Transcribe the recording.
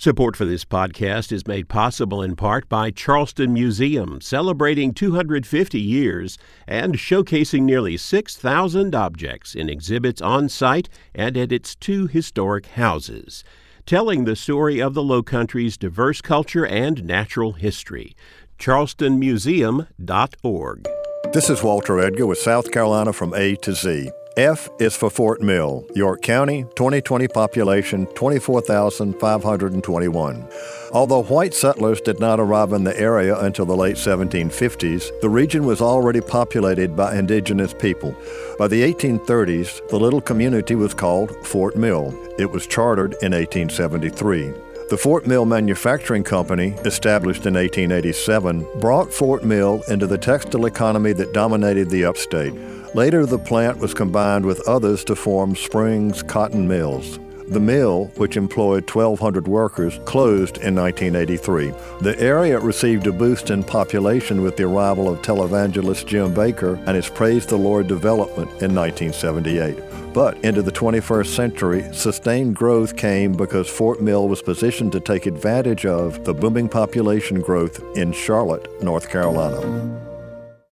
Support for this podcast is made possible in part by Charleston Museum, celebrating 250 years and showcasing nearly 6,000 objects in exhibits on site and at its two historic houses, telling the story of the Lowcountry's diverse culture and natural history. charlestonmuseum.org. This is Walter Edgar with South Carolina from A to Z. F is for Fort Mill, York County, 2020 population 24,521. Although white settlers did not arrive in the area until the late 1750s, the region was already populated by indigenous people. By the 1830s, the little community was called Fort Mill. It was chartered in 1873. The Fort Mill Manufacturing Company, established in 1887, brought Fort Mill into the textile economy that dominated the upstate. Later, the plant was combined with others to form Springs Cotton Mills. The mill, which employed 1,200 workers, closed in 1983. The area received a boost in population with the arrival of televangelist Jim Baker and his Praise the Lord development in 1978. But into the 21st century, sustained growth came because Fort Mill was positioned to take advantage of the booming population growth in Charlotte, North Carolina.